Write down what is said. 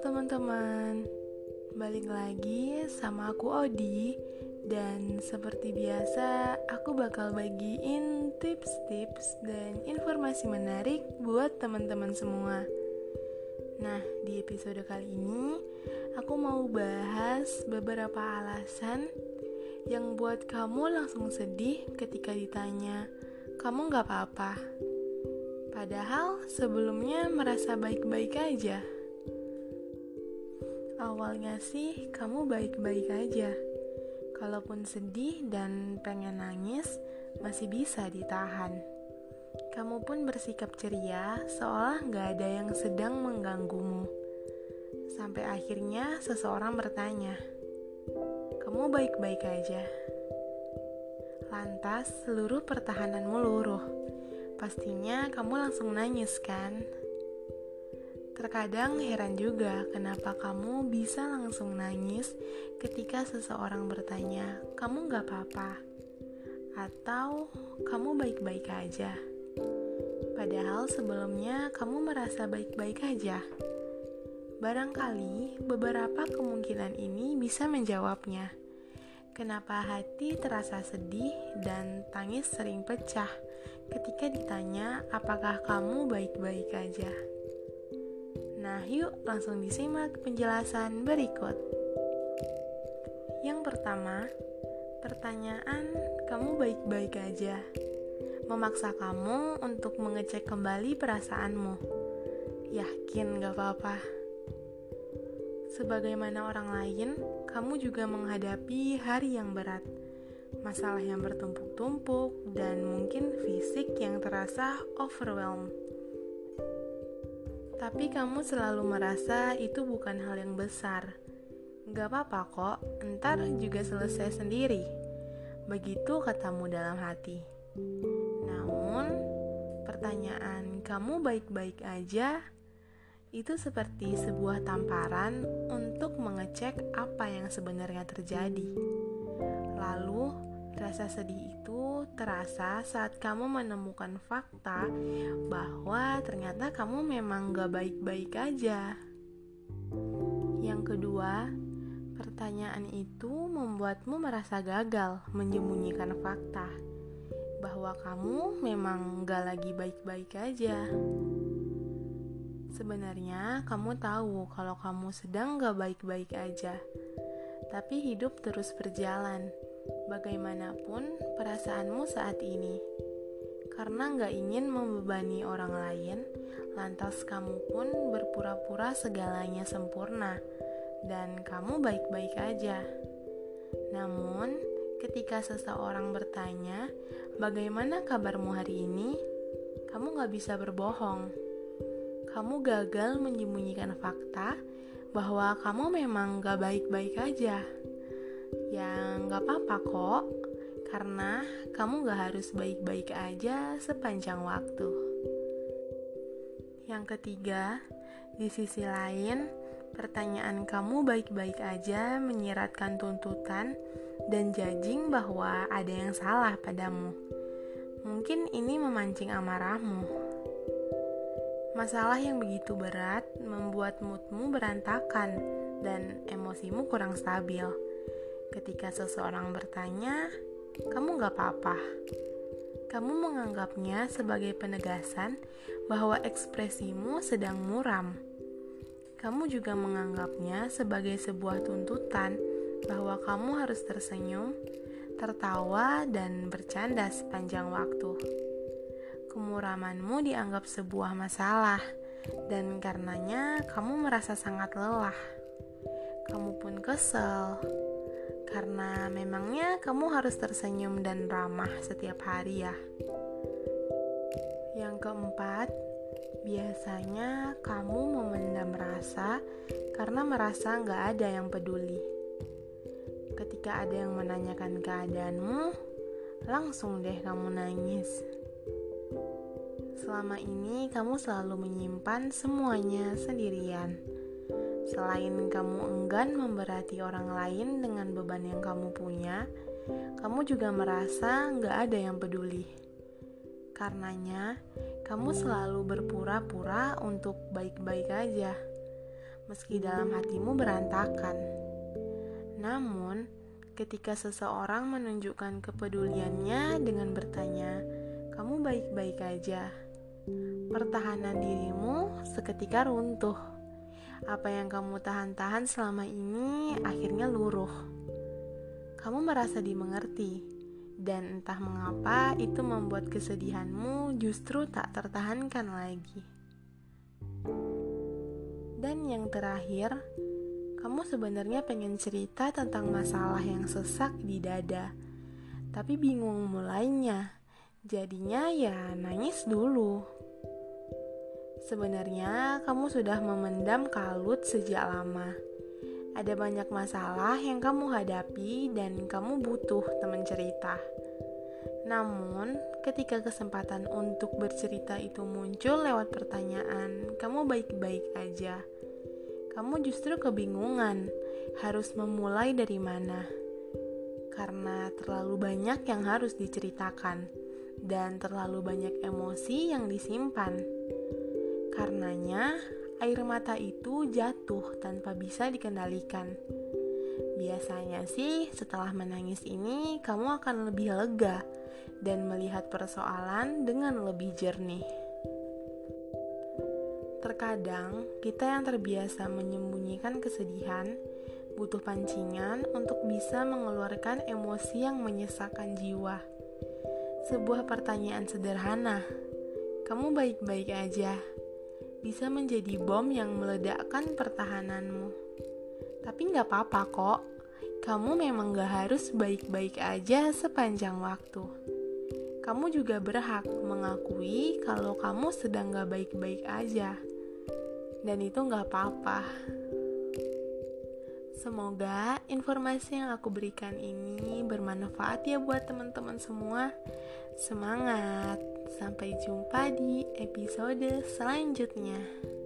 Halo teman-teman, balik lagi sama aku Odi. Dan seperti biasa, aku bakal bagiin tips-tips dan informasi menarik buat teman-teman semua. Nah, di episode kali ini, aku mau bahas beberapa alasan yang buat kamu langsung sedih ketika ditanya, "Kamu gak apa-apa?" Padahal sebelumnya merasa baik-baik aja. Awalnya sih kamu baik-baik aja. Kalaupun sedih dan pengen nangis, masih bisa ditahan. Kamu pun bersikap ceria, seolah gak ada yang sedang mengganggumu. Sampai akhirnya seseorang bertanya, "Kamu baik-baik aja?" Lantas seluruh pertahananmu luruh. Pastinya kamu langsung nangis kan? Terkadang heran juga kenapa kamu bisa langsung nangis ketika seseorang bertanya, "Kamu gak apa-apa?" atau "Kamu baik-baik aja?" Padahal sebelumnya kamu merasa baik-baik aja. Barangkali beberapa kemungkinan ini bisa menjawabnya. Kenapa hati terasa sedih dan tangis sering pecah ketika ditanya, "Apakah kamu baik-baik aja?" Nah, yuk langsung disimak penjelasan berikut. Yang pertama, pertanyaan "kamu baik-baik aja" memaksa kamu untuk mengecek kembali perasaanmu. Yakin gak apa-apa? Sebagaimana orang lain, kamu juga menghadapi hari yang berat, masalah yang bertumpuk-tumpuk, dan mungkin fisik yang terasa overwhelmed. Tapi kamu selalu merasa itu bukan hal yang besar. Gak apa-apa kok, entar juga selesai sendiri. Begitu katamu dalam hati. Namun, pertanyaan "kamu baik-baik aja" itu seperti sebuah tamparan untuk mengecek apa yang sebenarnya terjadi. Lalu, rasa sedih itu terasa saat kamu menemukan fakta bahwa ternyata kamu memang gak baik-baik aja. Yang kedua, pertanyaan itu membuatmu merasa gagal menyembunyikan fakta bahwa kamu memang gak lagi baik-baik aja. Sebenarnya kamu tahu kalau kamu sedang gak baik-baik aja, tapi hidup terus berjalan. Bagaimanapun perasaanmu saat ini, karena gak ingin membebani orang lain, lantas kamu pun berpura-pura segalanya sempurna dan kamu baik-baik aja. Namun, ketika seseorang bertanya, "Bagaimana kabarmu hari ini?" kamu gak bisa berbohong. Kamu gagal menyembunyikan fakta bahwa kamu memang gak baik-baik aja. Ya, gak apa-apa kok, karena kamu gak harus baik-baik aja sepanjang waktu. Yang ketiga, di sisi lain, pertanyaan "kamu baik-baik aja" menyiratkan tuntutan dan judging bahwa ada yang salah padamu. Mungkin ini memancing amarahmu. Masalah yang begitu berat membuat moodmu berantakan dan emosimu kurang stabil. Ketika seseorang bertanya, "Kamu gak apa-apa?" kamu menganggapnya sebagai penegasan bahwa ekspresimu sedang muram. Kamu juga menganggapnya sebagai sebuah tuntutan bahwa kamu harus tersenyum, tertawa, dan bercanda sepanjang waktu. Kemuramanmu dianggap sebuah masalah, dan karenanya kamu merasa sangat lelah. Kamu pun kesel. Karena memangnya kamu harus tersenyum dan ramah setiap hari ya. Yang keempat, biasanya kamu memendam rasa karena merasa gak ada yang peduli. Ketika ada yang menanyakan keadaanmu, langsung deh kamu nangis. Selama ini kamu selalu menyimpan semuanya sendirian. Selain kamu enggan memberati orang lain dengan beban yang kamu punya, kamu juga merasa gak ada yang peduli. Karenanya, kamu selalu berpura-pura untuk baik-baik aja, meski dalam hatimu berantakan. Namun, ketika seseorang menunjukkan kepeduliannya dengan bertanya, "Kamu baik-baik aja?" pertahanan dirimu seketika runtuh. Apa yang kamu tahan-tahan selama ini akhirnya luruh. Kamu merasa dimengerti, dan entah mengapa itu membuat kesedihanmu justru tak tertahankan lagi. Dan yang terakhir, kamu sebenarnya pengen cerita tentang masalah yang sesak di dada, tapi bingung mulainya. Jadinya ya nangis dulu. Sebenarnya kamu sudah memendam kalut sejak lama. Ada banyak masalah yang kamu hadapi dan kamu butuh teman cerita. Namun, ketika kesempatan untuk bercerita itu muncul lewat pertanyaan, "Kamu baik-baik aja?" kamu justru kebingungan harus memulai dari mana. Karena terlalu banyak yang harus diceritakan dan terlalu banyak emosi yang disimpan. Karenanya, air mata itu jatuh tanpa bisa dikendalikan. Biasanya sih, setelah menangis ini, kamu akan lebih lega dan melihat persoalan dengan lebih jernih. Terkadang, kita yang terbiasa menyembunyikan kesedihan butuh pancingan untuk bisa mengeluarkan emosi yang menyesakkan jiwa. Sebuah pertanyaan sederhana, "Kamu baik-baik aja?" bisa menjadi bom yang meledakkan pertahananmu. Tapi gak apa-apa kok, kamu memang gak harus baik-baik aja sepanjang waktu. Kamu juga berhak mengakui kalau kamu sedang gak baik-baik aja. Dan itu gak apa-apa. Semoga informasi yang aku berikan ini bermanfaat ya buat teman-teman semua. Semangat! Sampai jumpa di episode selanjutnya.